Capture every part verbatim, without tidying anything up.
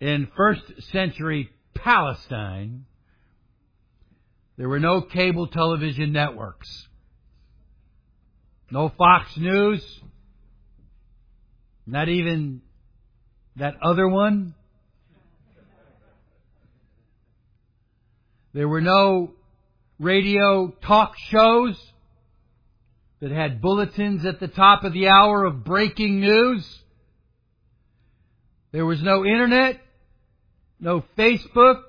in first century Palestine, there were no cable television networks. No Fox News. Not even that other one. There were no radio talk shows that had bulletins at the top of the hour of breaking news. There was no internet, no Facebook,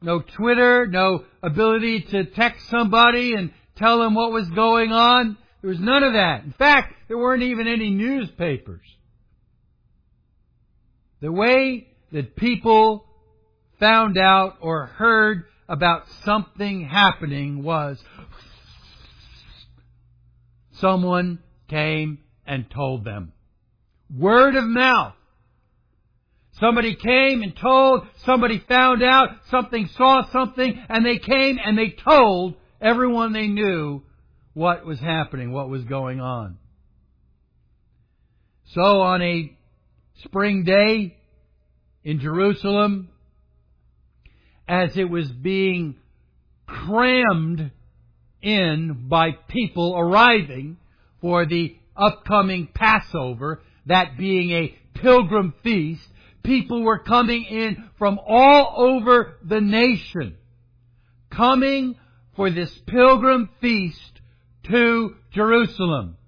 no Twitter, no ability to text somebody and tell them what was going on. There was none of that. In fact, there weren't even any newspapers. The way that people found out or heard about something happening was someone came and told them. Word of mouth. Somebody came and told, somebody found out, something saw something, and they came and they told everyone they knew what was happening, what was going on. So on a spring day in Jerusalem, as it was being crammed in by people arriving for the upcoming Passover, that being a pilgrim feast, people were coming in from all over the nation, coming for this pilgrim feast to Jerusalem.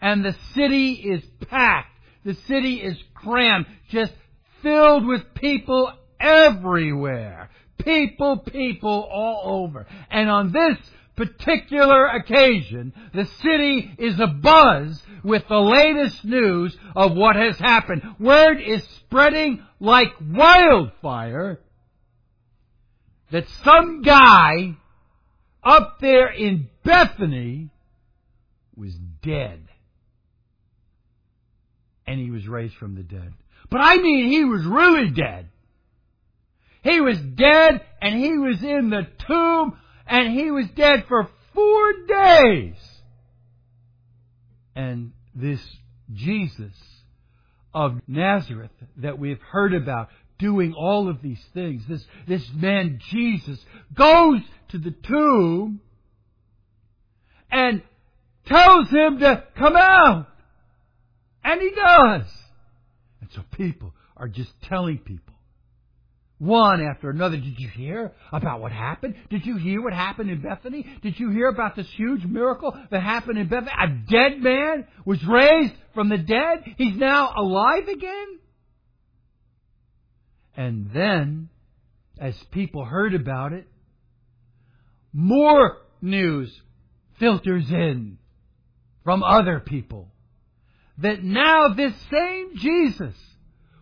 And the city is packed. The city is crammed, just filled with people everywhere. People, people all over. And on this particular occasion, the city is abuzz with the latest news of what has happened. Word is spreading like wildfire that some guy up there in Bethany was dead. And he was raised from the dead. But I mean, he was really dead. He was dead, and he was in the tomb, and he was dead for four days. And this Jesus of Nazareth that we've heard about doing all of these things, this, this man Jesus goes to the tomb and tells him to come out. And he does. And so people are just telling people, one after another, did you hear about what happened? Did you hear what happened in Bethany? Did you hear about this huge miracle that happened in Bethany? A dead man was raised from the dead. He's now alive again. And then, as people heard about it, more news filters in from other people that now this same Jesus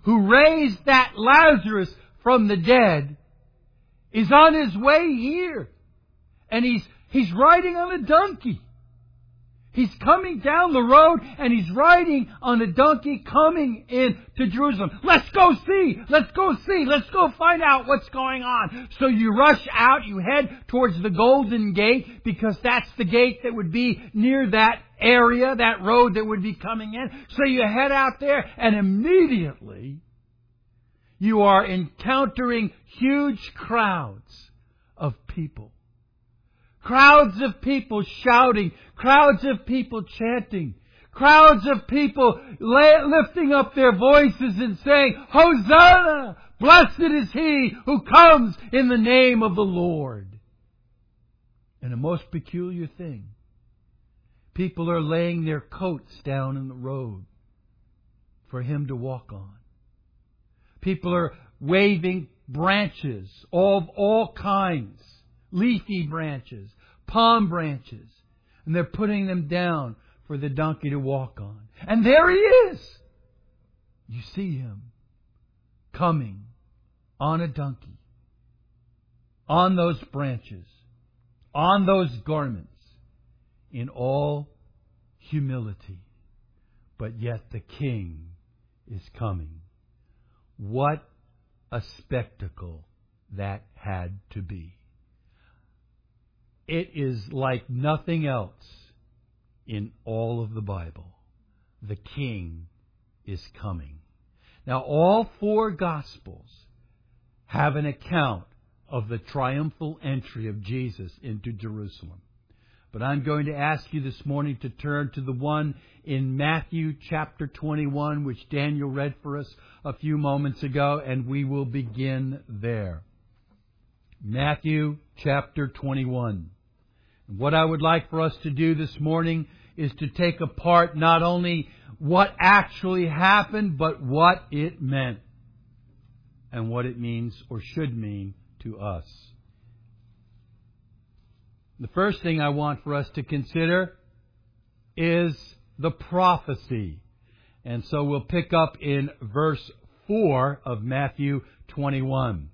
who raised that Lazarus from the dead is on his way here. And he's, he's riding on a donkey. He's coming down the road and he's riding on a donkey coming into Jerusalem. Let's go see. Let's go see. Let's go find out what's going on. So you rush out. You head towards the Golden Gate because that's the gate that would be near that area, that road that would be coming in. So you head out there and immediately you are encountering huge crowds of people. Crowds of people shouting. Crowds of people chanting. Crowds of people lifting up their voices and saying, Hosanna! Blessed is He who comes in the name of the Lord. And a most peculiar thing. People are laying their coats down in the road for Him to walk on. People are waving branches of all kinds, leafy branches, palm branches, and they're putting them down for the donkey to walk on. And there He is! You see Him coming on a donkey, on those branches, on those garments, in all humility. But yet the King is coming. What a spectacle that had to be. It is like nothing else in all of the Bible. The King is coming. Now, all four Gospels have an account of the triumphal entry of Jesus into Jerusalem. But I'm going to ask you this morning to turn to the one in Matthew chapter twenty-one, which Daniel read for us a few moments ago, and we will begin there. Matthew chapter twenty-one. What I would like for us to do this morning is to take apart not only what actually happened, but what it meant and what it means or should mean to us. The first thing I want for us to consider is the prophecy. And so we'll pick up in verse four of Matthew twenty-one.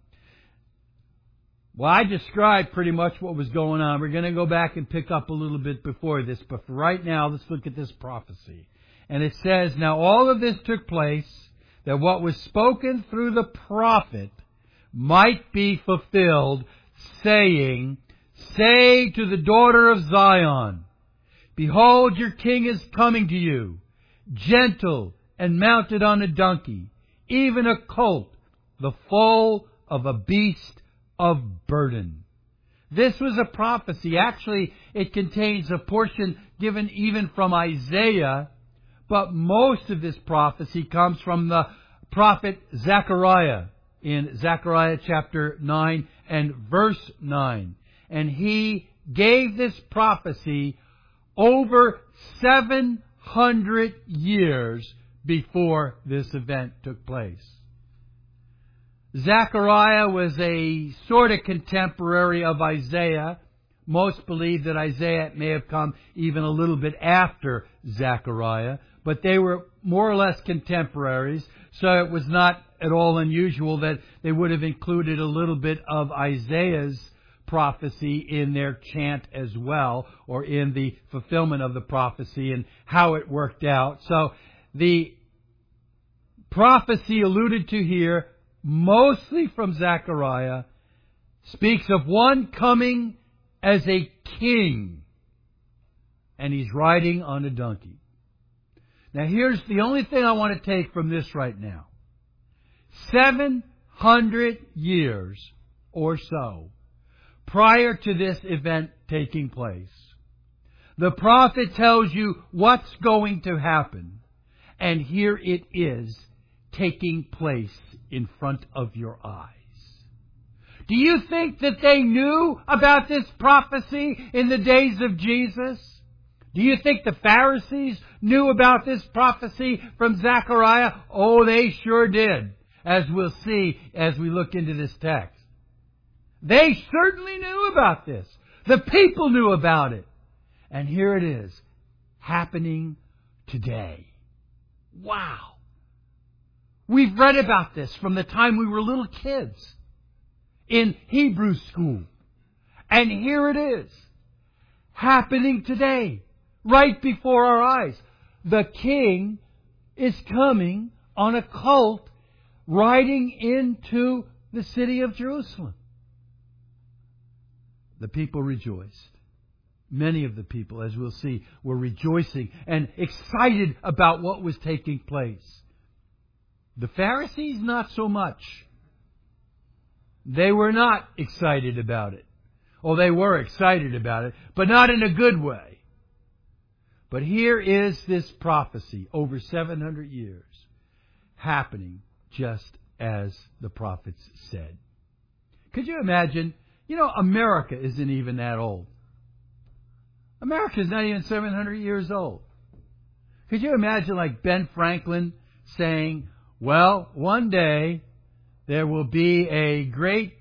Well, I described pretty much what was going on. We're going to go back and pick up a little bit before this. But for right now, let's look at this prophecy. And it says, "Now all of this took place, that what was spoken through the prophet might be fulfilled, saying, say to the daughter of Zion, behold, your king is coming to you, gentle and mounted on a donkey, even a colt, the foal of a beast of burden." This was a prophecy. Actually, it contains a portion given even from Isaiah, but most of this prophecy comes from the prophet Zechariah in Zechariah chapter nine and verse nine. And he gave this prophecy over seven hundred years before this event took place. Zechariah was a sort of contemporary of Isaiah. Most believe that Isaiah may have come even a little bit after Zechariah, but they were more or less contemporaries, so it was not at all unusual that they would have included a little bit of Isaiah's prophecy in their chant as well, or in the fulfillment of the prophecy and how it worked out. So the prophecy alluded to here, mostly from Zechariah, speaks of one coming as a king, and he's riding on a donkey. Now here's the only thing I want to take from this right now. seven hundred years or so prior to this event taking place, the prophet tells you what's going to happen, and here it is taking place in front of your eyes. Do you think that they knew about this prophecy in the days of Jesus? Do you think the Pharisees knew about this prophecy from Zechariah? Oh, they sure did, as we'll see as we look into this text. They certainly knew about this. The people knew about it. And here it is, happening today. Wow. We've read about this from the time we were little kids in Hebrew school. And here it is, happening today, right before our eyes. The king is coming on a colt, riding into the city of Jerusalem. The people rejoiced. Many of the people, as we'll see, were rejoicing and excited about what was taking place. The Pharisees, not so much. They were not excited about it. Oh, they were excited about it, but not in a good way. But here is this prophecy over seven hundred years happening just as the prophets said. Could you imagine? You know, America isn't even that old. America is not even seven hundred years old. Could you imagine, like Ben Franklin saying, well, one day there will be a great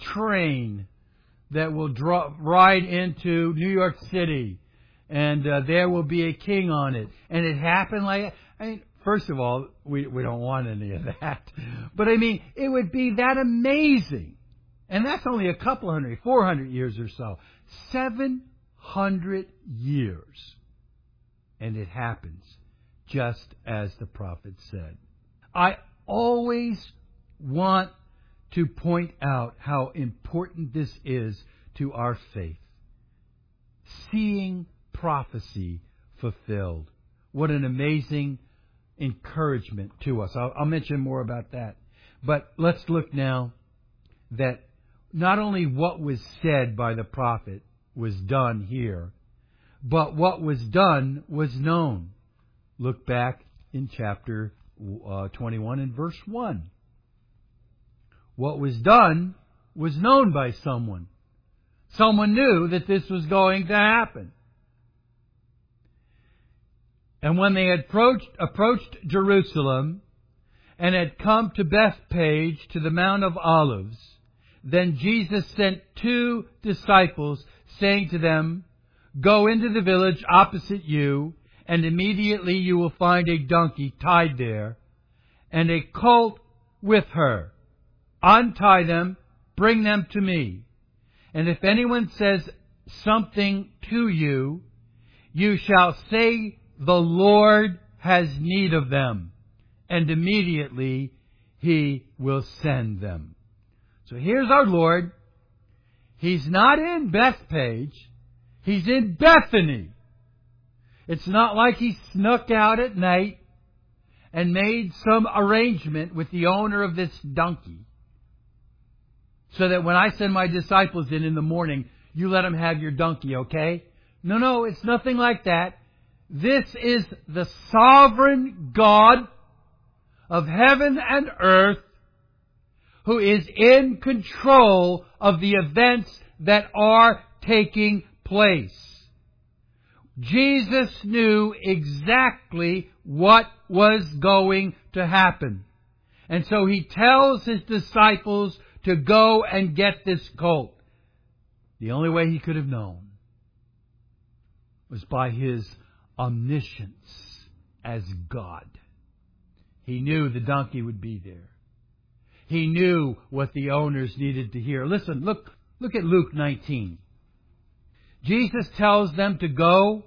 train that will draw, ride into New York City, and uh, there will be a king on it. And it happened like that. I mean, first of all, we, we don't want any of that. But, I mean, it would be that amazing. And that's only a couple hundred, four hundred years or so. seven hundred years. And it happens just as the prophet said. I always want to point out how important this is to our faith. Seeing prophecy fulfilled. What an amazing encouragement to us. I'll, I'll mention more about that. But let's look now that not only what was said by the prophet was done here, but what was done was known. Look back in chapter uh, twenty-one and verse one. What was done was known by someone. Someone knew that this was going to happen. And when they had approached, approached Jerusalem and had come to Bethpage, to the Mount of Olives, then Jesus sent two disciples, saying to them, "Go into the village opposite you, and immediately you will find a donkey tied there, and a colt with her. Untie them, bring them to me. And if anyone says something to you, you shall say, 'The Lord has need of them,' and immediately He will send them." So here's our Lord. He's not in Bethpage. He's in Bethany. It's not like He snuck out at night and made some arrangement with the owner of this donkey, so that when I send my disciples in in the morning, you let them have your donkey, okay? No, no, it's nothing like that. This is the sovereign God of heaven and earth, who is in control of the events that are taking place. Jesus knew exactly what was going to happen. And so He tells His disciples to go and get this colt. The only way He could have known was by His omniscience as God. He knew the donkey would be there. He knew what the owners needed to hear. Listen, look, look at Luke nineteen. Jesus tells them to go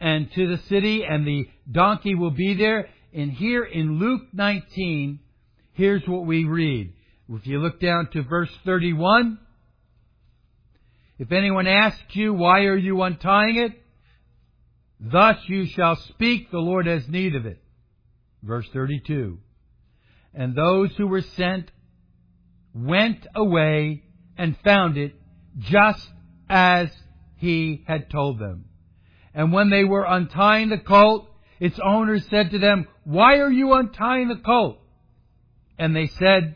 and to the city, and the donkey will be there. And here in Luke nineteen, here's what we read. If you look down to verse thirty-one, "If anyone asks you, 'Why are you untying it?' thus you shall speak, 'The Lord has need of it.'" Verse thirty-two, "And those who were sent went away and found it just as He had told them. And when they were untying the colt, its owner said to them, 'Why are you untying the colt?' And they said,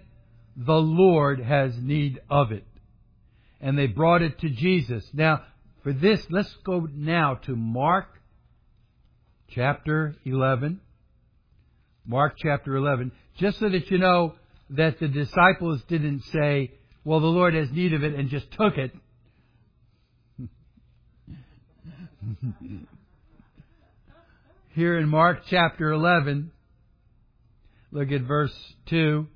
'The Lord has need of it.' And they brought it to Jesus." Now, for this, let's go now to Mark chapter eleven. Mark chapter eleven, just so that you know that the disciples didn't say, "Well, the Lord has need of it," and just took it. Here in Mark chapter eleven, look at verse two.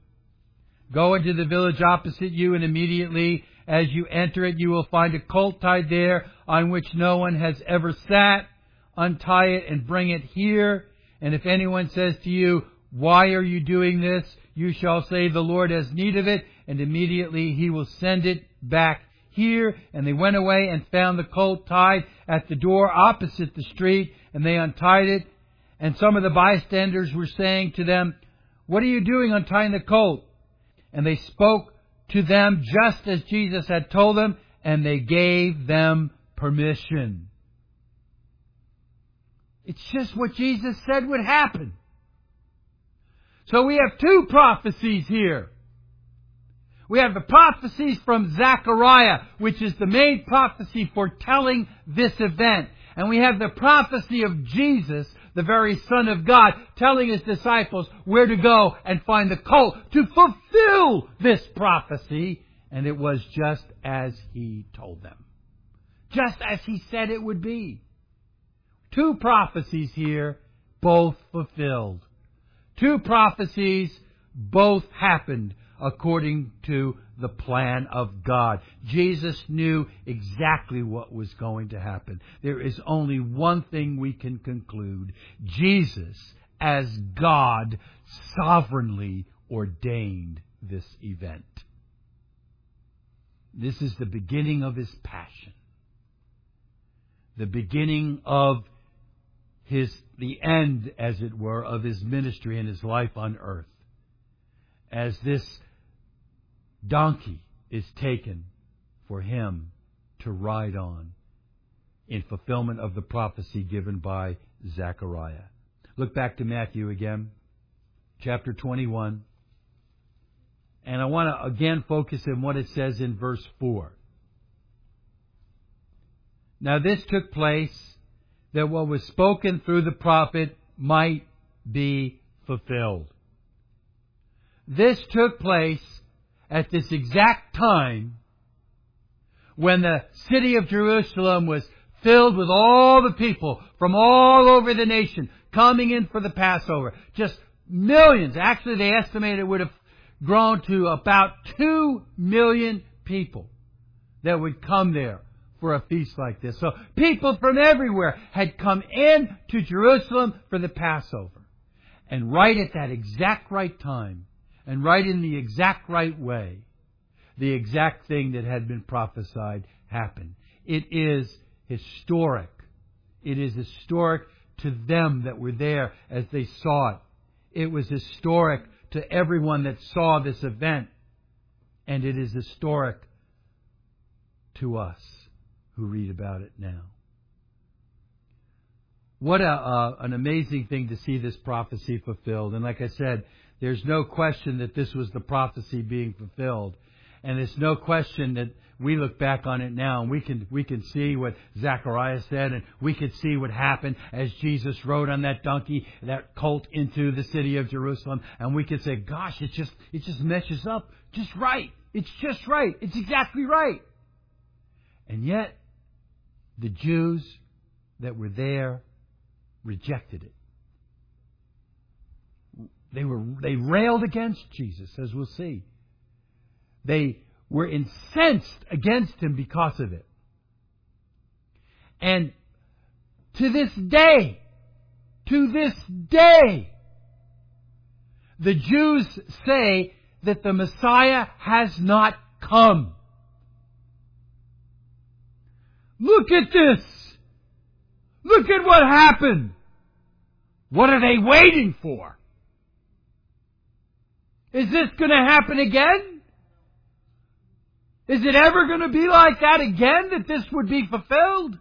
"Go into the village opposite you, and immediately as you enter it, you will find a colt tied there on which no one has ever sat. Untie it and bring it here. And if anyone says to you, 'Why are you doing this?' you shall say, 'The Lord has need of it,' and immediately He will send it back here." And they went away and found the colt tied at the door opposite the street, and they untied it. And some of the bystanders were saying to them, "What are you doing untying the colt?" And they spoke to them just as Jesus had told them, and they gave them permission. It's just what Jesus said would happen. So we have two prophecies here. We have the prophecies from Zechariah, which is the main prophecy foretelling this event. And we have the prophecy of Jesus, the very Son of God, telling His disciples where to go and find the colt to fulfill this prophecy. And it was just as He told them. Just as He said it would be. Two prophecies here, both fulfilled. Two prophecies, both happened according to the plan of God. Jesus knew exactly what was going to happen. There is only one thing we can conclude. Jesus, as God, sovereignly ordained this event. This is the beginning of His passion. The beginning of his the end, as it were, of his ministry and his life on earth, as this donkey is taken for him to ride on in fulfillment of the prophecy given by Zechariah. Look back to Matthew again, chapter twenty-one. And I want to again focus on what it says in verse four. Now this took place that what was spoken through the prophet might be fulfilled. This took place at this exact time when the city of Jerusalem was filled with all the people from all over the nation coming in for the Passover. Just millions. Actually, they estimated it would have grown to about two million people that would come there for a feast like this. So people from everywhere had come in to Jerusalem for the Passover. And right at that exact right time, and right in the exact right way, the exact thing that had been prophesied happened. It is historic. It is historic to them that were there as they saw it. It was historic to everyone that saw this event. And it is historic to us who read about it now. What a, uh, an amazing thing to see this prophecy fulfilled. And like I said, there's no question that this was the prophecy being fulfilled. And there's no question that we look back on it now and we can we can see what Zechariah said, and we can see what happened as Jesus rode on that donkey, that colt, into the city of Jerusalem, and we can say, gosh, it just it just meshes up just right. It's just right. It's exactly right. And yet the Jews that were there rejected it. They were they railed against Jesus, as we'll see. They were incensed against him because of it. And to this day, to this day, the Jews say that the Messiah has not come. Look at this. Look at what happened. What are they waiting for? Is this going to happen again? Is it ever going to be like that again, that this would be fulfilled?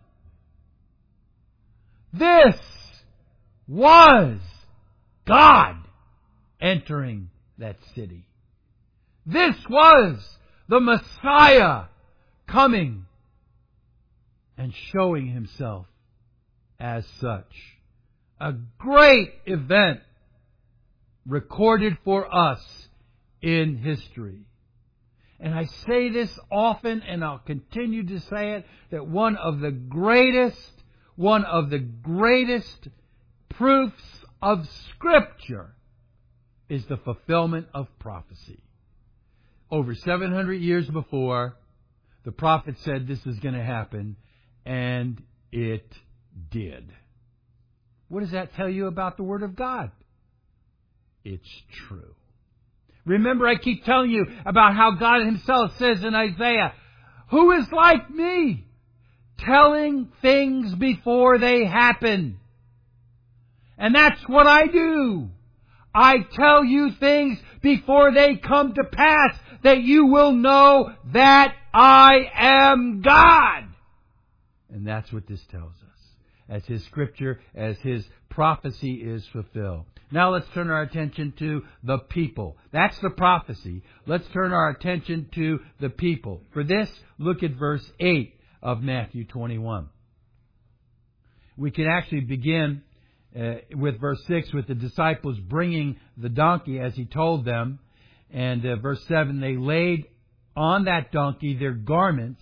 This was God entering that city. This was the Messiah coming and showing himself as such. A great event recorded for us in history. And I say this often, and I'll continue to say it, that one of the greatest, one of the greatest proofs of Scripture is the fulfillment of prophecy. Over seven hundred years before, the prophet said this is going to happen, and it did. What does that tell you about the Word of God? It's true. Remember, I keep telling you about how God himself says in Isaiah, who is like me, telling things before they happen? And that's what I do. I tell you things before they come to pass, that you will know that I am God. And that's what this tells us, as his scripture, as his prophecy is fulfilled. Now let's turn our attention to the people. That's the prophecy. Let's turn our attention to the people. For this, look at verse eight of Matthew twenty-one. We can actually begin uh, with verse six, with the disciples bringing the donkey as he told them. And uh, verse seven, they laid on that donkey their garments,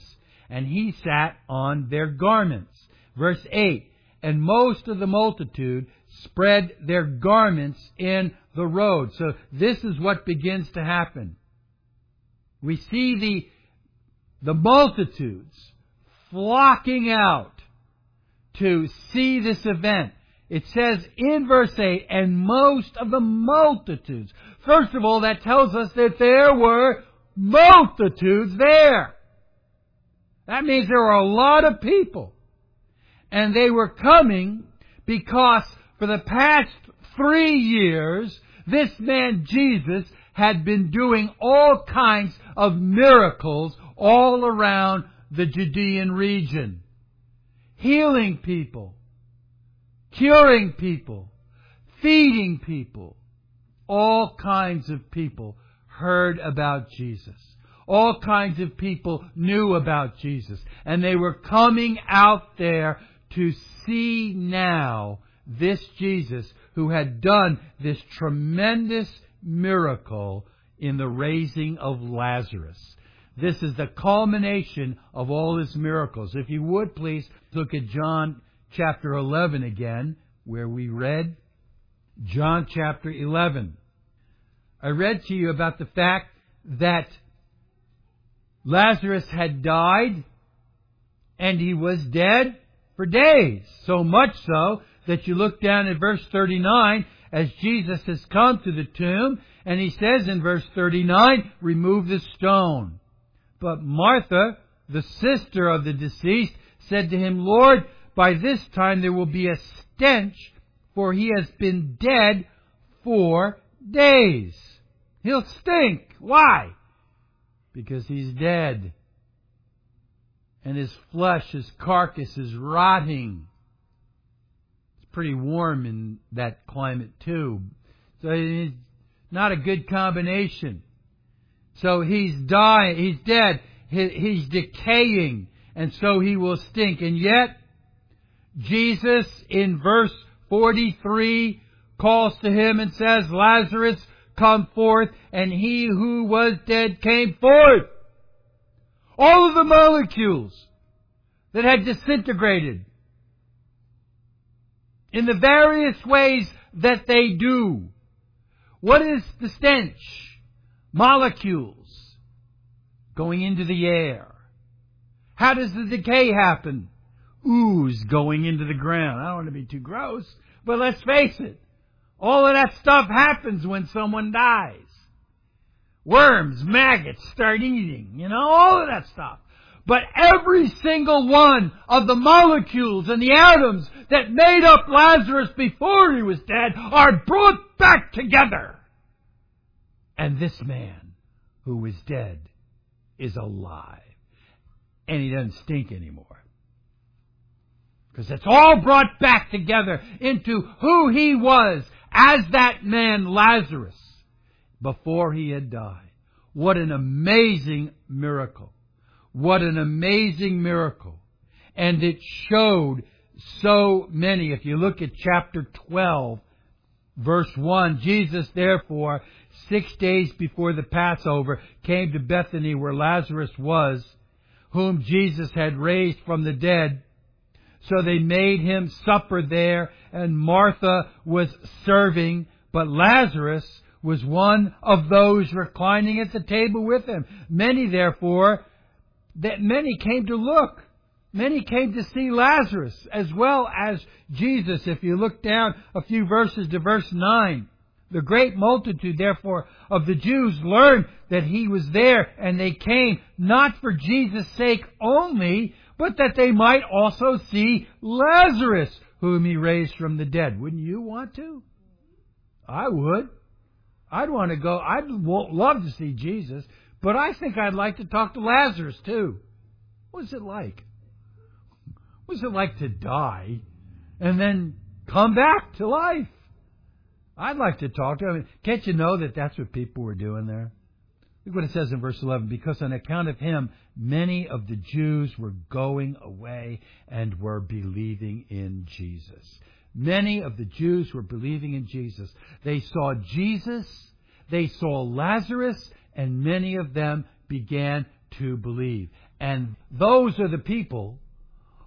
and he sat on their garments. Verse eight, and most of the multitude spread their garments in the road. So this is what begins to happen. We see the the multitudes flocking out to see this event. It says in verse eight, and most of the multitudes. First of all, that tells us that there were multitudes there. That means there were a lot of people. And they were coming because for the past three years, this man Jesus had been doing all kinds of miracles all around the Judean region. Healing people, curing people, feeding people. All kinds of people heard about Jesus. All kinds of people knew about Jesus. And they were coming out there to see now this Jesus who had done this tremendous miracle in the raising of Lazarus. This is the culmination of all his miracles. If you would, please look at John chapter eleven again, where we read John chapter eleven. I read to you about the fact that Lazarus had died and he was dead for days. So much so that you look down at verse thirty-nine as Jesus has come to the tomb, and he says in verse thirty-nine, "Remove the stone." But Martha, the sister of the deceased, said to him, "Lord, by this time there will be a stench, for he has been dead four days." He'll stink. Why? Because he's dead. And his flesh, his carcass is rotting. It's pretty warm in that climate too. So it's not a good combination. So he's dying. He's dead. He, he's decaying. And so he will stink. And yet, Jesus in verse forty-three calls to him and says, "Lazarus, come forth." And he who was dead came forth. All of the molecules that had disintegrated in the various ways that they do. What is the stench? Molecules going into the air. How does the decay happen? Ooze going into the ground. I don't want to be too gross, but let's face it. All of that stuff happens when someone dies. Worms, maggots start eating, you know, all of that stuff. But every single one of the molecules and the atoms that made up Lazarus before he was dead are brought back together. And this man who was dead is alive. And he doesn't stink anymore. Because it's all brought back together into who he was as that man Lazarus before he had died. What an amazing miracle. What an amazing miracle. And it showed so many. If you look at chapter twelve, verse one, "Jesus, therefore, six days before the Passover, came to Bethany where Lazarus was, whom Jesus had raised from the dead. So they made him supper there, and Martha was serving, but Lazarus was one of those reclining at the table with him. Many, therefore, that many came to look. Many came to see Lazarus as well as Jesus." If you look down a few verses to verse nine, "The great multitude, therefore, of the Jews learned that he was there, and they came not for Jesus' sake only, but that they might also see Lazarus, whom he raised from the dead." Wouldn't you want to? I would. I'd want to go. I'd love to see Jesus, but I think I'd like to talk to Lazarus too. What's it like? What's it like to die and then come back to life? I'd like to talk to him. I mean, can't you know that that's what people were doing there? Look what it says in verse eleven. "Because on account of him, many of the Jews were going away and were believing in Jesus." Many of the Jews were believing in Jesus. They saw Jesus, they saw Lazarus, and many of them began to believe. And those are the people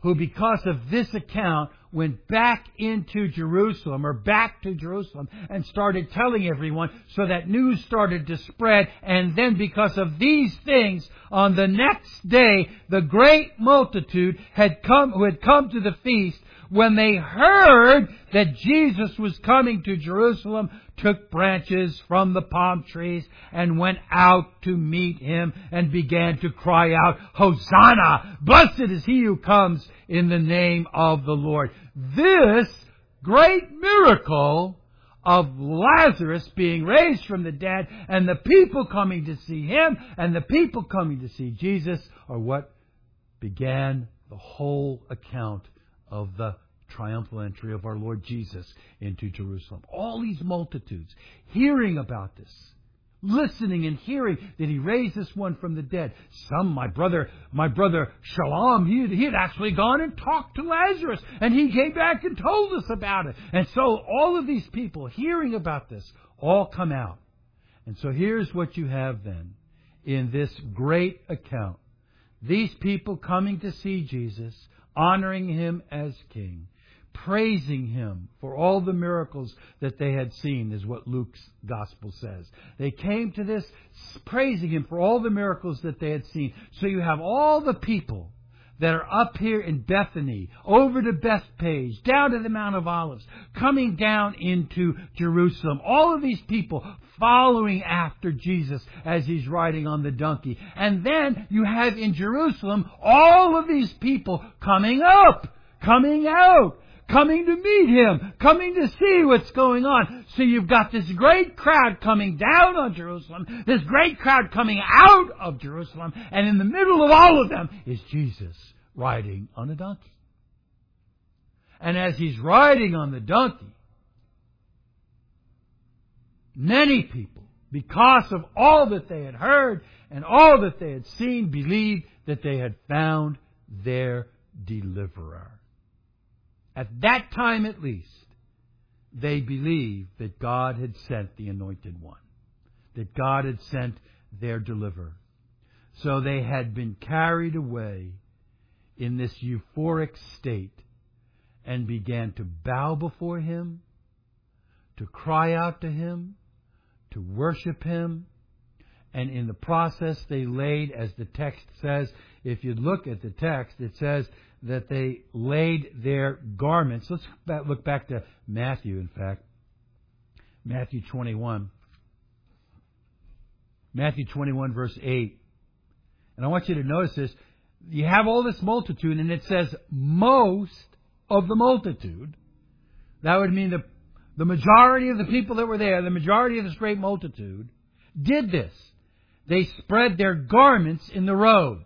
who, because of this account, went back into Jerusalem or back to Jerusalem and started telling everyone, so that news started to spread. And then because of these things, on the next day, the great multitude had come who had come to the feast, when they heard that Jesus was coming to Jerusalem, took branches from the palm trees and went out to meet him and began to cry out, "Hosanna! Blessed is he who comes in the name of the Lord." This great miracle of Lazarus being raised from the dead, and the people coming to see him, and the people coming to see Jesus, are what began the whole account of the triumphal entry of our Lord Jesus into Jerusalem. All these multitudes hearing about this, listening and hearing that he raised this one from the dead. Some, my brother, my brother Shalom, he had, he had actually gone and talked to Lazarus, and he came back and told us about it. And so all of these people hearing about this all come out. And so here's what you have then in this great account. These people coming to see Jesus, honoring him as king, praising him for all the miracles that they had seen, is what Luke's Gospel says. They came to this praising him for all the miracles that they had seen. So you have all the people that are up here in Bethany, over to Bethpage, down to the Mount of Olives, coming down into Jerusalem. All of these people following after Jesus as he's riding on the donkey. And then you have in Jerusalem all of these people coming up, coming out, coming to meet him, coming to see what's going on. So you've got this great crowd coming down on Jerusalem, this great crowd coming out of Jerusalem, and in the middle of all of them is Jesus riding on a donkey. And as he's riding on the donkey, many people, because of all that they had heard and all that they had seen, believed that they had found their deliverer. At that time, at least, they believed that God had sent the Anointed One, that God had sent their deliverer. So they had been carried away in this euphoric state and began to bow before him, to cry out to him, to worship him. And in the process, they laid, as the text says, if you look at the text, it says that they laid their garments. Let's look back to Matthew, in fact. Matthew twenty-one. Matthew twenty-one, verse eight. And I want you to notice this. You have all this multitude, and it says most of the multitude. That would mean the, the majority of the people that were there, the majority of this great multitude, did this. They spread their garments in the road.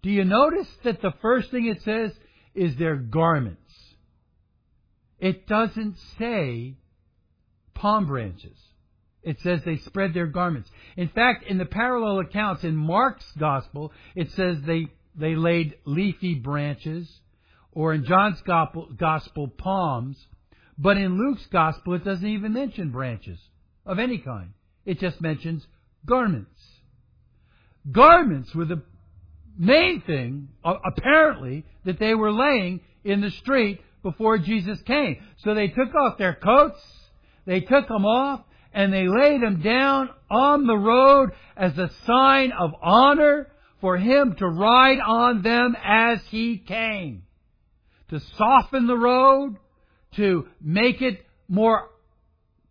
Do you notice that the first thing it says is their garments? It doesn't say palm branches. It says they spread their garments. In fact, in the parallel accounts in Mark's Gospel, it says they, they laid leafy branches, or in John's Gospel, palms. But in Luke's Gospel, it doesn't even mention branches of any kind. It just mentions garments. Garments were the main thing, apparently, that they were laying in the street before Jesus came. So they took off their coats, they took them off, and they laid them down on the road as a sign of honor for him to ride on them as he came. To soften the road, to make it more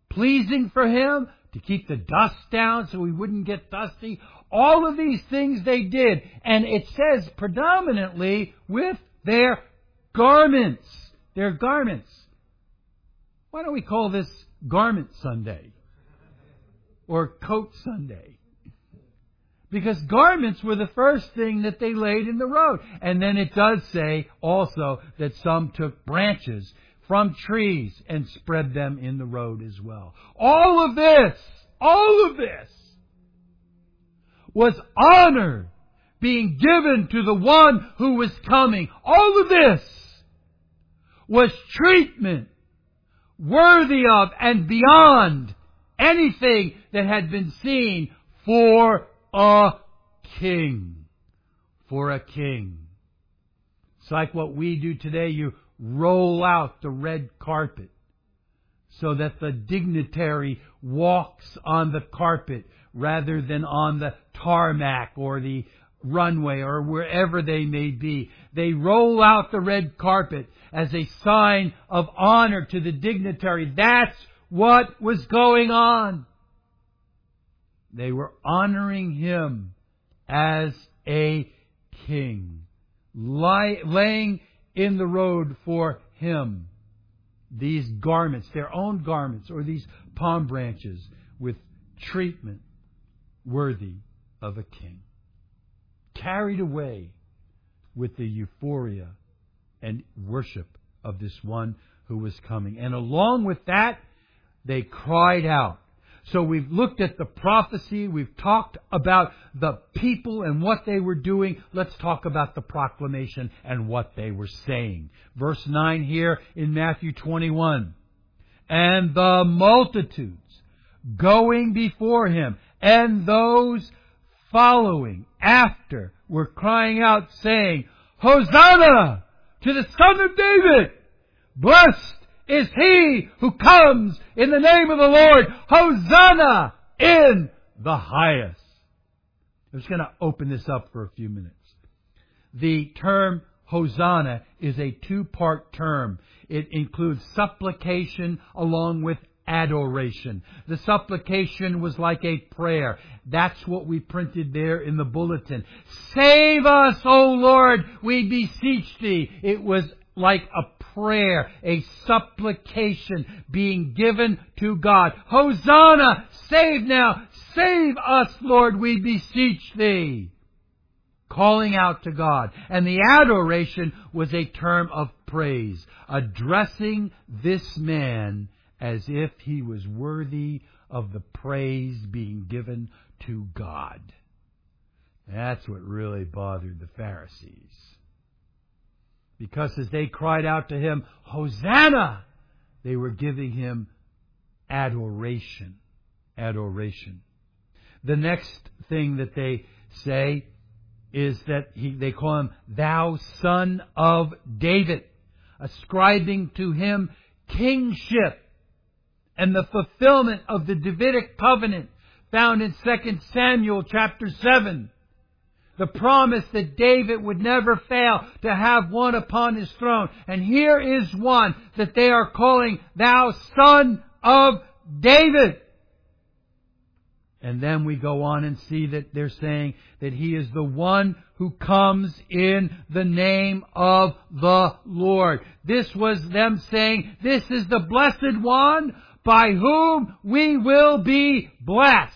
pleasing for him, to keep the dust down so he wouldn't get dusty. All of these things they did. And it says predominantly with their garments. Their garments. Why don't we call this Garment Sunday? Or Coat Sunday? Because garments were the first thing that they laid in the road. And then it does say also that some took branches from trees and spread them in the road as well. All of this, all of this was honor being given to the one who was coming. All of this was treatment worthy of and beyond anything that had been seen for a king. For a king. It's like what we do today. You roll out the red carpet so that the dignitary walks on the carpet rather than on the tarmac or the runway or wherever they may be. They roll out the red carpet as a sign of honor to the dignitary. That's what was going on. They were honoring him as a king, laying in the road for him these garments, their own garments, or these palm branches with treatment worthy of a king. Carried away with the euphoria and worship of this one who was coming. And along with that, they cried out. So we've looked at the prophecy. We've talked about the people and what they were doing. Let's talk about the proclamation and what they were saying. Verse nine here in Matthew twenty-one. And the multitudes going before him and those following after were crying out, saying, Hosanna to the Son of David! Blessed is he who comes in the name of the Lord. Hosanna in the highest. I'm just going to open this up for a few minutes. The term Hosanna is a two-part term. It includes supplication along with adoration. The supplication was like a prayer. That's what we printed there in the bulletin. Save us, O Lord, we beseech Thee. It was like a prayer, a supplication being given to God. Hosanna, save now, save us, Lord, we beseech Thee. Calling out to God. And the adoration was a term of praise, addressing this man as if he was worthy of the praise being given to God. That's what really bothered the Pharisees. Because as they cried out to him, Hosanna, they were giving him adoration. Adoration. The next thing that they say is that he, they call him, Thou Son of David, ascribing to him kingship and the fulfillment of the Davidic covenant found in Second Samuel chapter seven. The promise that David would never fail to have one upon his throne. And here is one that they are calling Thou Son of David. And then we go on and see that they're saying that he is the one who comes in the name of the Lord. This was them saying, this is the blessed one by whom we will be blessed.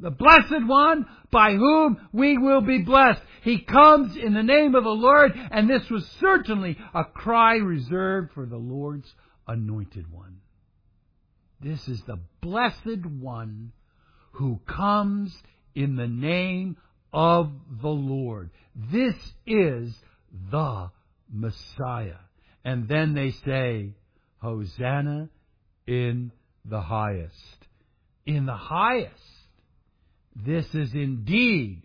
The blessed one by whom we will be blessed. He comes in the name of the Lord, and this was certainly a cry reserved for the Lord's anointed one. This is the blessed one who comes in the name of the Lord. This is the Messiah. And then they say, Hosanna in the highest. In the highest. This is indeed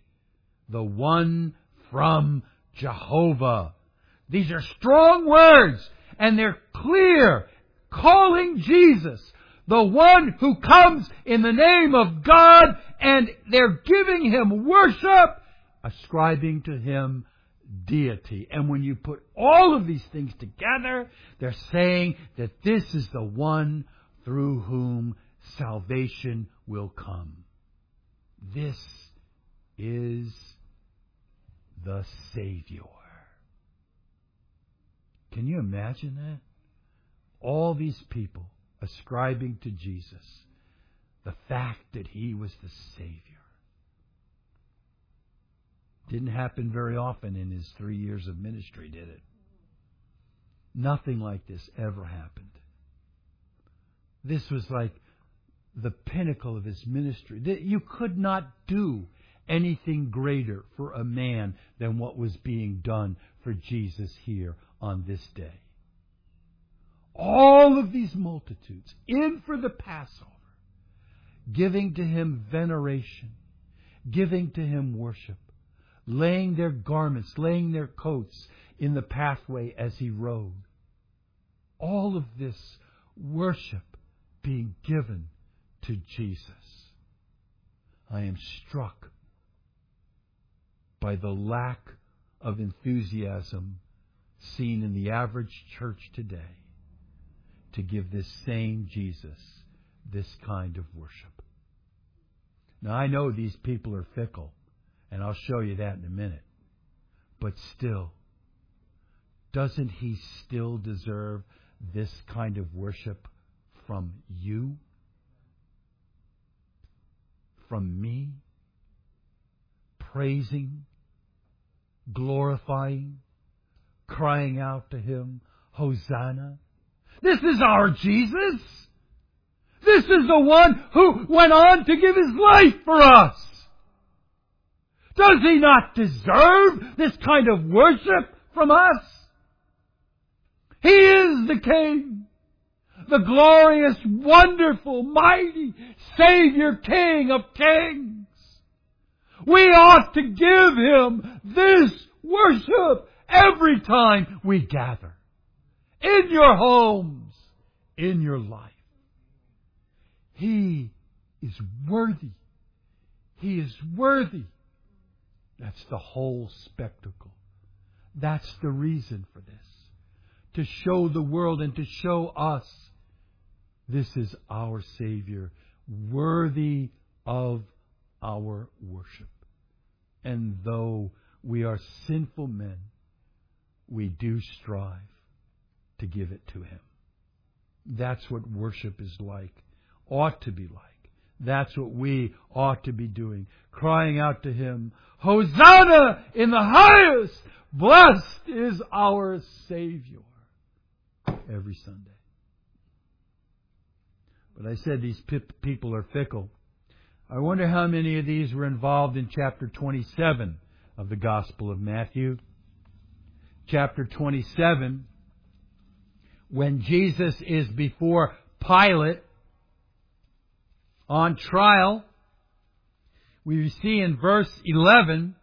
the one from Jehovah. These are strong words, and they're clear, calling Jesus, the one who comes in the name of God, and they're giving him worship, ascribing to him deity. And when you put all of these things together, they're saying that this is the one through whom salvation will come. This is the Savior. Can you imagine that? All these people ascribing to Jesus the fact that He was the Savior. Didn't happen very often in His three years of ministry, did it? Nothing like this ever happened. This was like the pinnacle of his ministry. You could not do anything greater for a man than what was being done for Jesus here on this day. All of these multitudes in for the Passover, giving to him veneration, giving to him worship, laying their garments, laying their coats in the pathway as he rode. All of this worship being given to Jesus. I am struck by the lack of enthusiasm seen in the average church today to give this same Jesus this kind of worship. Now, I know these people are fickle, and I'll show you that in a minute. But still, doesn't he still deserve this kind of worship from you, from me, praising, glorifying, crying out to Him, Hosanna. This is our Jesus. This is the one who went on to give His life for us. Does He not deserve this kind of worship from us? He is the King, the glorious, wonderful, mighty Savior King of kings. We ought to give Him this worship every time we gather. In your homes, in your life. He is worthy. He is worthy. That's the whole spectacle. That's the reason for this. To show the world and to show us this is our Savior, worthy of our worship. And though we are sinful men, we do strive to give it to Him. That's what worship is like, ought to be like. That's what we ought to be doing, crying out to Him, Hosanna in the highest! Blessed is our Savior! Every Sunday. But I said these pip- people are fickle. I wonder how many of these were involved in chapter twenty-seven of the Gospel of Matthew. Chapter twenty-seven, when Jesus is before Pilate on trial, we see in verse eleven,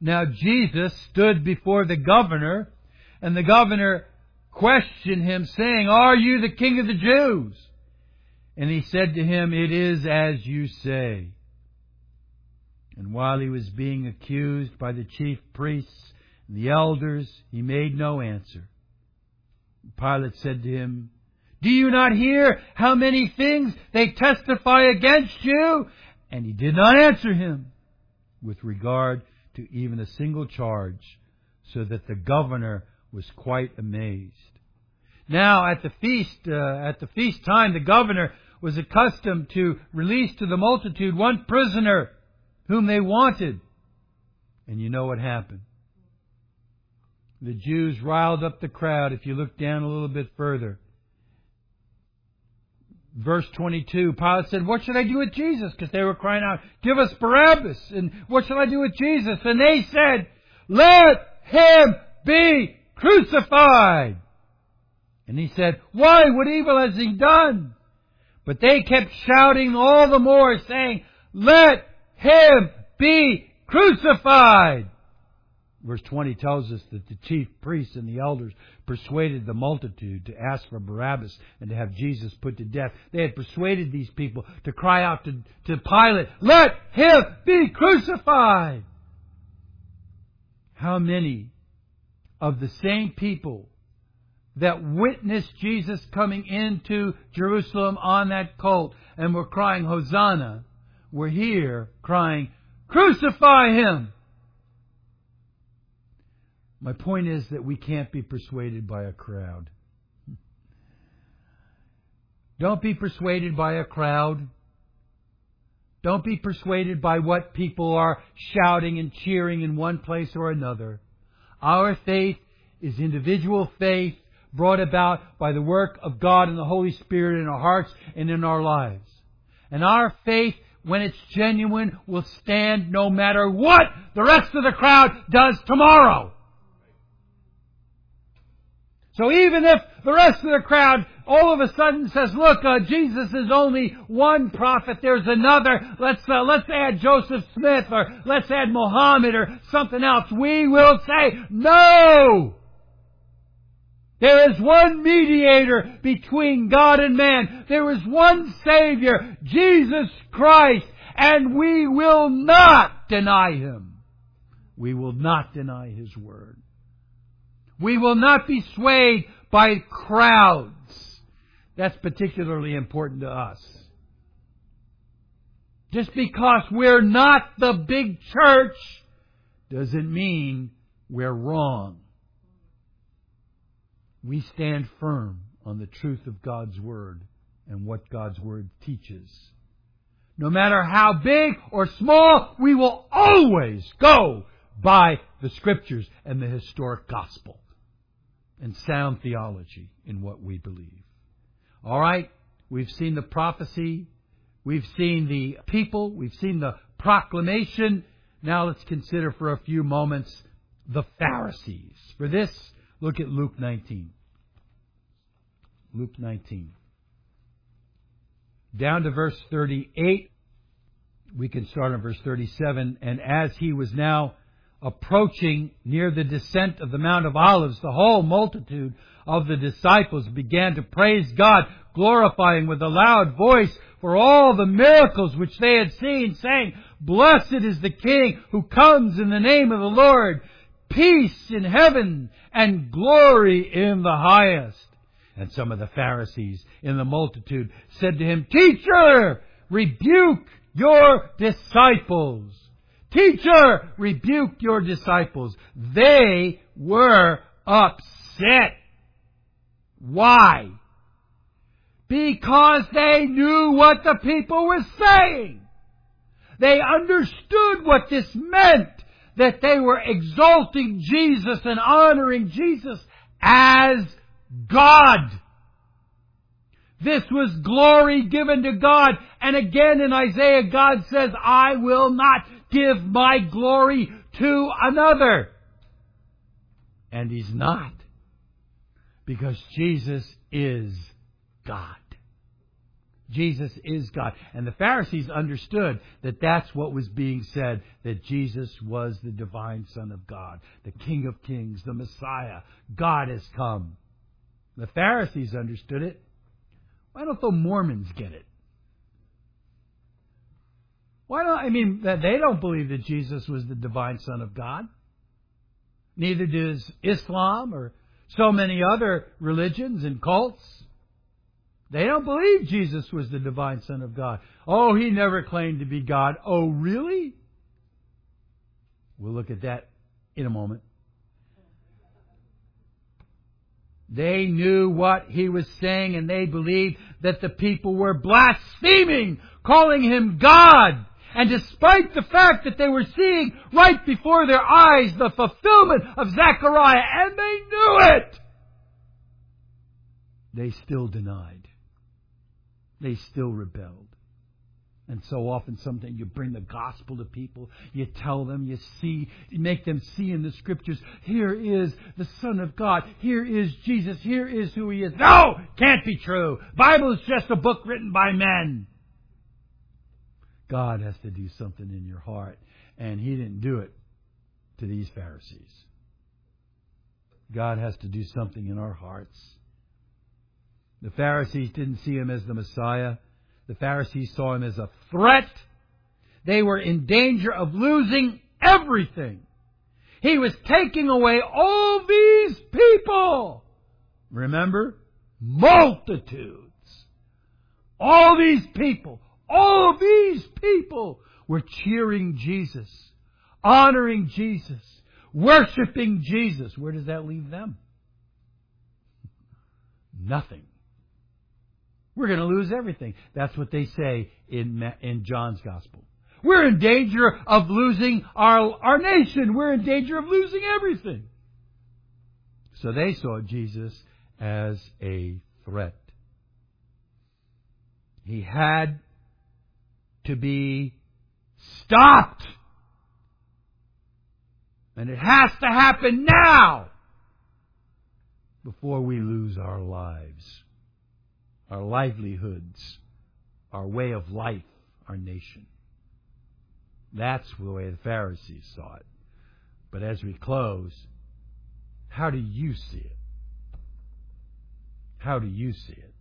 now Jesus stood before the governor, and the governor questioned Him, saying, Are you the King of the Jews? And He said to him, It is as you say. And while He was being accused by the chief priests and the elders, He made no answer. Pilate said to Him, Do you not hear how many things they testify against you? And He did not answer him with regard to even a single charge, so that the governor was quite amazed. Now, at the feast, uh, at the feast time, the governor was accustomed to release to the multitude one prisoner whom they wanted. And you know what happened. The Jews riled up the crowd. If you look down a little bit further, verse twenty-two, Pilate said, What should I do with Jesus? Because they were crying out, Give us Barabbas! And what shall I do with Jesus? And they said, Let him be crucified! And He said, Why? What evil has He done? But they kept shouting all the more, saying, Let him be crucified! Verse twenty tells us that the chief priests and the elders persuaded the multitude to ask for Barabbas and to have Jesus put to death. They had persuaded these people to cry out to, to Pilate, Let him be crucified! How many of the same people that witnessed Jesus coming into Jerusalem on that colt and were crying, Hosanna, were here crying, Crucify Him! My point is that we can't be persuaded by a crowd. Don't be persuaded by a crowd. Don't be persuaded by what people are shouting and cheering in one place or another. Our faith is individual faith brought about by the work of God and the Holy Spirit in our hearts and in our lives. And our faith, when it's genuine, will stand no matter what the rest of the crowd does tomorrow. So even if the rest of the crowd all of a sudden says, look, uh, Jesus is only one prophet, there's another, let's uh, let's add Joseph Smith or let's add Muhammad or something else, we will say, no! There is one mediator between God and man. There is one Savior, Jesus Christ, and we will not deny Him. We will not deny His Word. We will not be swayed by crowds. That's particularly important to us. Just because we're not the big church doesn't mean we're wrong. We stand firm on the truth of God's Word and what God's Word teaches. No matter how big or small, we will always go by the Scriptures and the historic Gospel and sound theology in what we believe. All right, we've seen the prophecy, we've seen the people, we've seen the proclamation. Now let's consider for a few moments the Pharisees. For this, look at Luke nineteen. Luke nineteen. Down to verse thirty-eight. We can start on verse thirty-seven. And as he was now approaching near the descent of the Mount of Olives, the whole multitude of the disciples began to praise God, glorifying with a loud voice for all the miracles which they had seen, saying, "Blessed is the King who comes in the name of the Lord. Peace in heaven and glory in the highest." And some of the Pharisees in the multitude said to him, "Teacher, rebuke your disciples. Teacher, rebuke your disciples." They were upset. Why? Because they knew what the people were saying. They understood what this meant, that they were exalting Jesus and honoring Jesus as God. This was glory given to God. And again in Isaiah, God says, "I will not give my glory to another." And He's not. Because Jesus is God. Jesus is God. And the Pharisees understood that that's what was being said, that Jesus was the divine Son of God, the King of Kings, the Messiah. God has come. The Pharisees understood it. Why don't the Mormons get it? Why don't, I mean, they don't believe that Jesus was the divine Son of God. Neither does Islam or so many other religions and cults. They don't believe Jesus was the divine Son of God. "Oh, He never claimed to be God." Oh, really? We'll look at that in a moment. They knew what He was saying, and they believed that the people were blaspheming, calling Him God. And despite the fact that they were seeing right before their eyes the fulfillment of Zechariah, and they knew it, they still denied. They still rebelled. And so often sometimes you bring the gospel to people, you tell them, you see, you make them see in the Scriptures, here is the Son of God, here is Jesus, here is who He is. No! Can't be true. Bible is just a book written by men. God has to do something in your heart, and He didn't do it to these Pharisees. God has to do something in our hearts. The Pharisees didn't see Him as the Messiah. The Pharisees saw Him as a threat. They were in danger of losing everything. He was taking away all these people. Remember? Multitudes. All these people, all these people were cheering Jesus, honoring Jesus, worshiping Jesus. Where does that leave them? Nothing. We're going to lose everything. That's what they say in in John's Gospel. We're in danger of losing our, our nation. We're in danger of losing everything. So they saw Jesus as a threat. He had to be stopped. And it has to happen now, before we lose our lives, our livelihoods, our way of life, our nation. That's the way the Pharisees saw it. But as we close, how do you see it? How do you see it?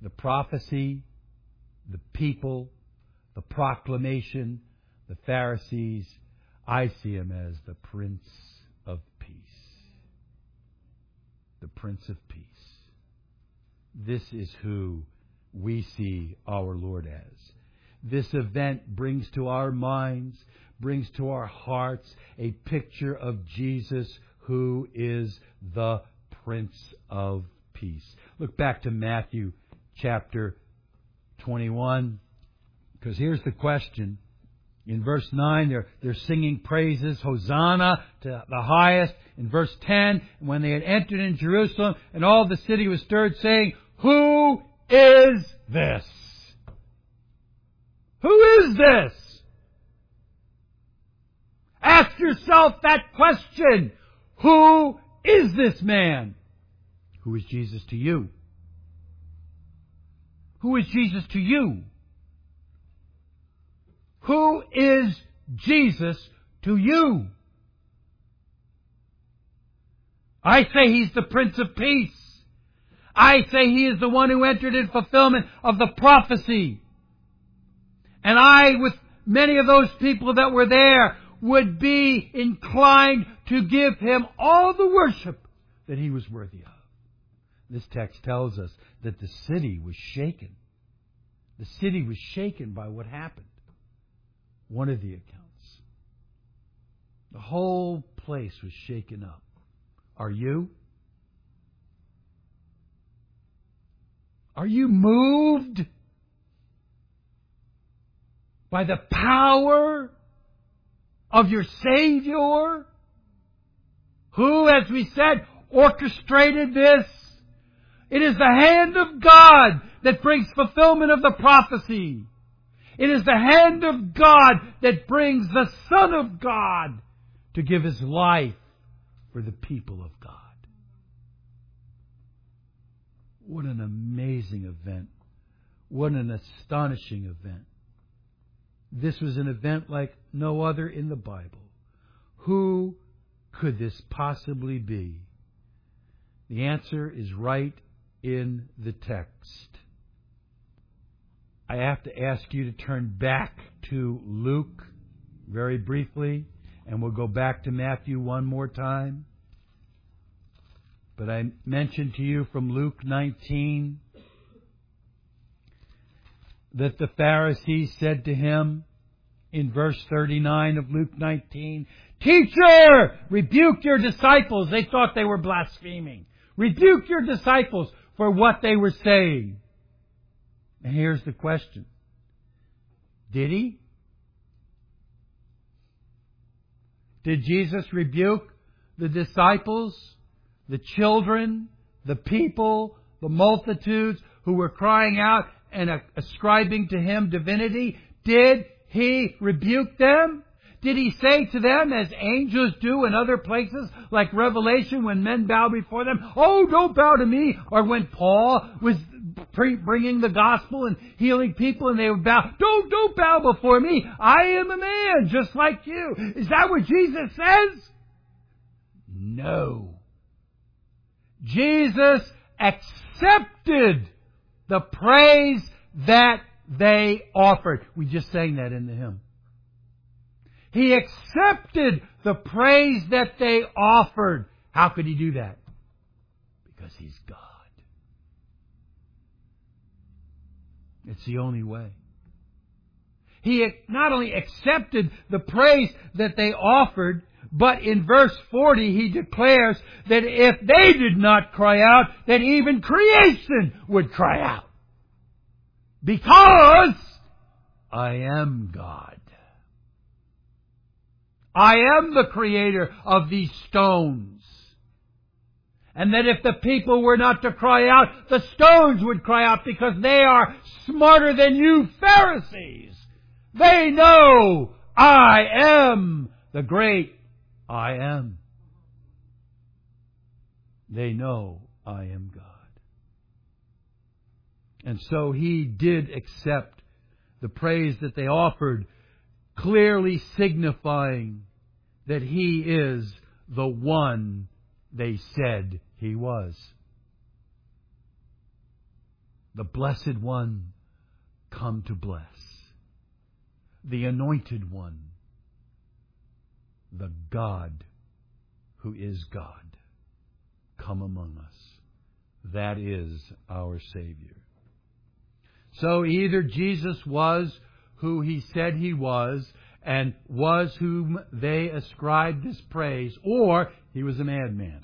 The prophecy, the people, the proclamation, the Pharisees. I see Him as the Prince of Peace. The Prince of Peace. This is who we see our Lord as. This event brings to our minds, brings to our hearts a picture of Jesus, who is the Prince of peace. Look back to Matthew chapter twenty-one, because here's the question. In verse nine, they're, they're singing praises, Hosanna to the highest. In verse ten, when they had entered in Jerusalem, and all the city was stirred, saying, "Who is this? Who is this?" Ask yourself that question. Who is this man? Who is Jesus to you? Who is Jesus to you? Who is Jesus to you? I say He's the Prince of Peace. I say He is the one who entered in fulfillment of the prophecy. And I, with many of those people that were there, would be inclined to give Him all the worship that He was worthy of. This text tells us that the city was shaken. The city was shaken by what happened. One of the accounts. The whole place was shaken up. Are you? Are you moved by the power of your Savior, who, as we said, orchestrated this? It is the hand of God that brings fulfillment of the prophecy. It is the hand of God that brings the Son of God to give His life for the people of God. What an amazing event. What an astonishing event. This was an event like no other in the Bible. Who could this possibly be? The answer is right in the text. I have to ask you to turn back to Luke very briefly, and we'll go back to Matthew one more time. But I mentioned to you from Luke nineteen that the Pharisees said to Him in verse thirty-nine of Luke nineteen, "Teacher, rebuke your disciples." They thought they were blaspheming. "Rebuke your disciples for what they were saying." And here's the question. Did He? Did Jesus rebuke the disciples, the children, the people, the multitudes who were crying out and ascribing to Him divinity? Did He rebuke them? Did He say to them, as angels do in other places, like Revelation, when men bow before them, "Oh, don't bow to me"? Or when Paul was pre- bringing the gospel and healing people and they would bow, "Don't, don't bow before me. I am a man just like you." Is that what Jesus says? No. Jesus accepted the praise that they offered. We just sang that in the hymn. He accepted the praise that they offered. How could He do that? Because He's God. It's the only way. He not only accepted the praise that they offered, but in verse forty He declares that if they did not cry out, that even creation would cry out. "Because I am God. I am the creator of these stones." And that if the people were not to cry out, the stones would cry out, because they are smarter than you Pharisees. They know I am the great I am. They know I am God. And so He did accept the praise that they offered, clearly signifying that He is the one they said He was. The Blessed One come to bless. The Anointed One. The God who is God come among us. That is our Savior. So either Jesus was who He said He was, and was whom they ascribed this praise, or He was a madman.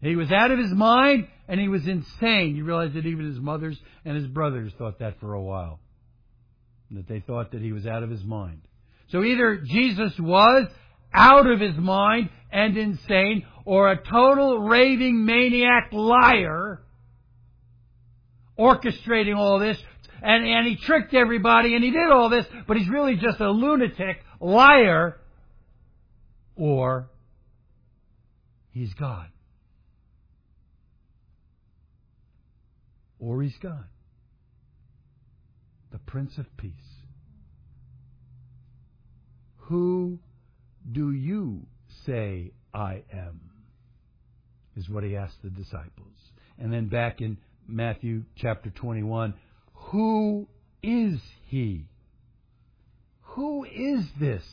He was out of his mind, and he was insane. You realize that even his mothers and his brothers thought that for a while, that they thought that he was out of his mind. So either Jesus was out of his mind and insane, or a total raving maniac liar orchestrating all this, and, and he tricked everybody, and he did all this, but he's really just a lunatic liar, or he's God. Or he's God, the Prince of Peace. Who do you say I am? Is what he asked the disciples. And then back in Matthew chapter twenty-one, who is he? Who is this?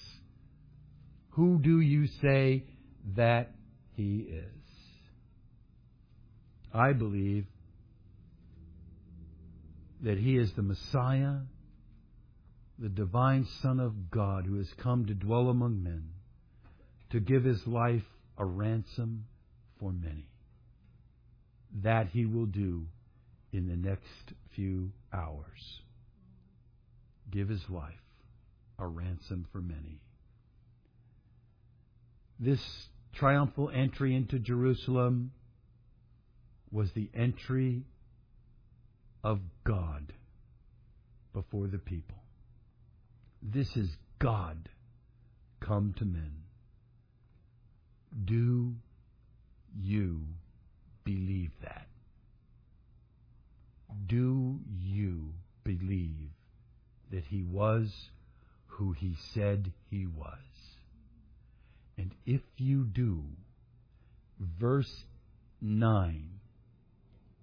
Who do you say that he is? I believe that he is the Messiah, the divine Son of God, who has come to dwell among men, to give his life a ransom for many. That he will do in the next few hours. Give his life a ransom for many. This triumphal entry into Jerusalem was the entry of God before the people. This is God come to men. Do you believe that? Do you believe that he was who he said he was? And if you do, verse nine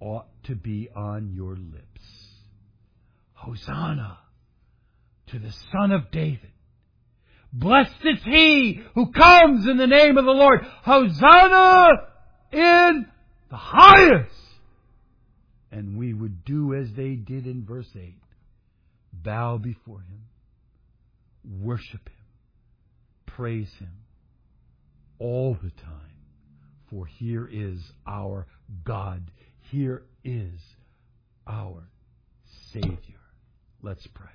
ought to be on your lips. Hosanna to the Son of David. Blessed is he who comes in the name of the Lord. Hosanna in the highest. And we would do as they did in verse eight. Bow before him. Worship him. Praise him. All the time. For here is our God. Here is our Savior. Let's pray.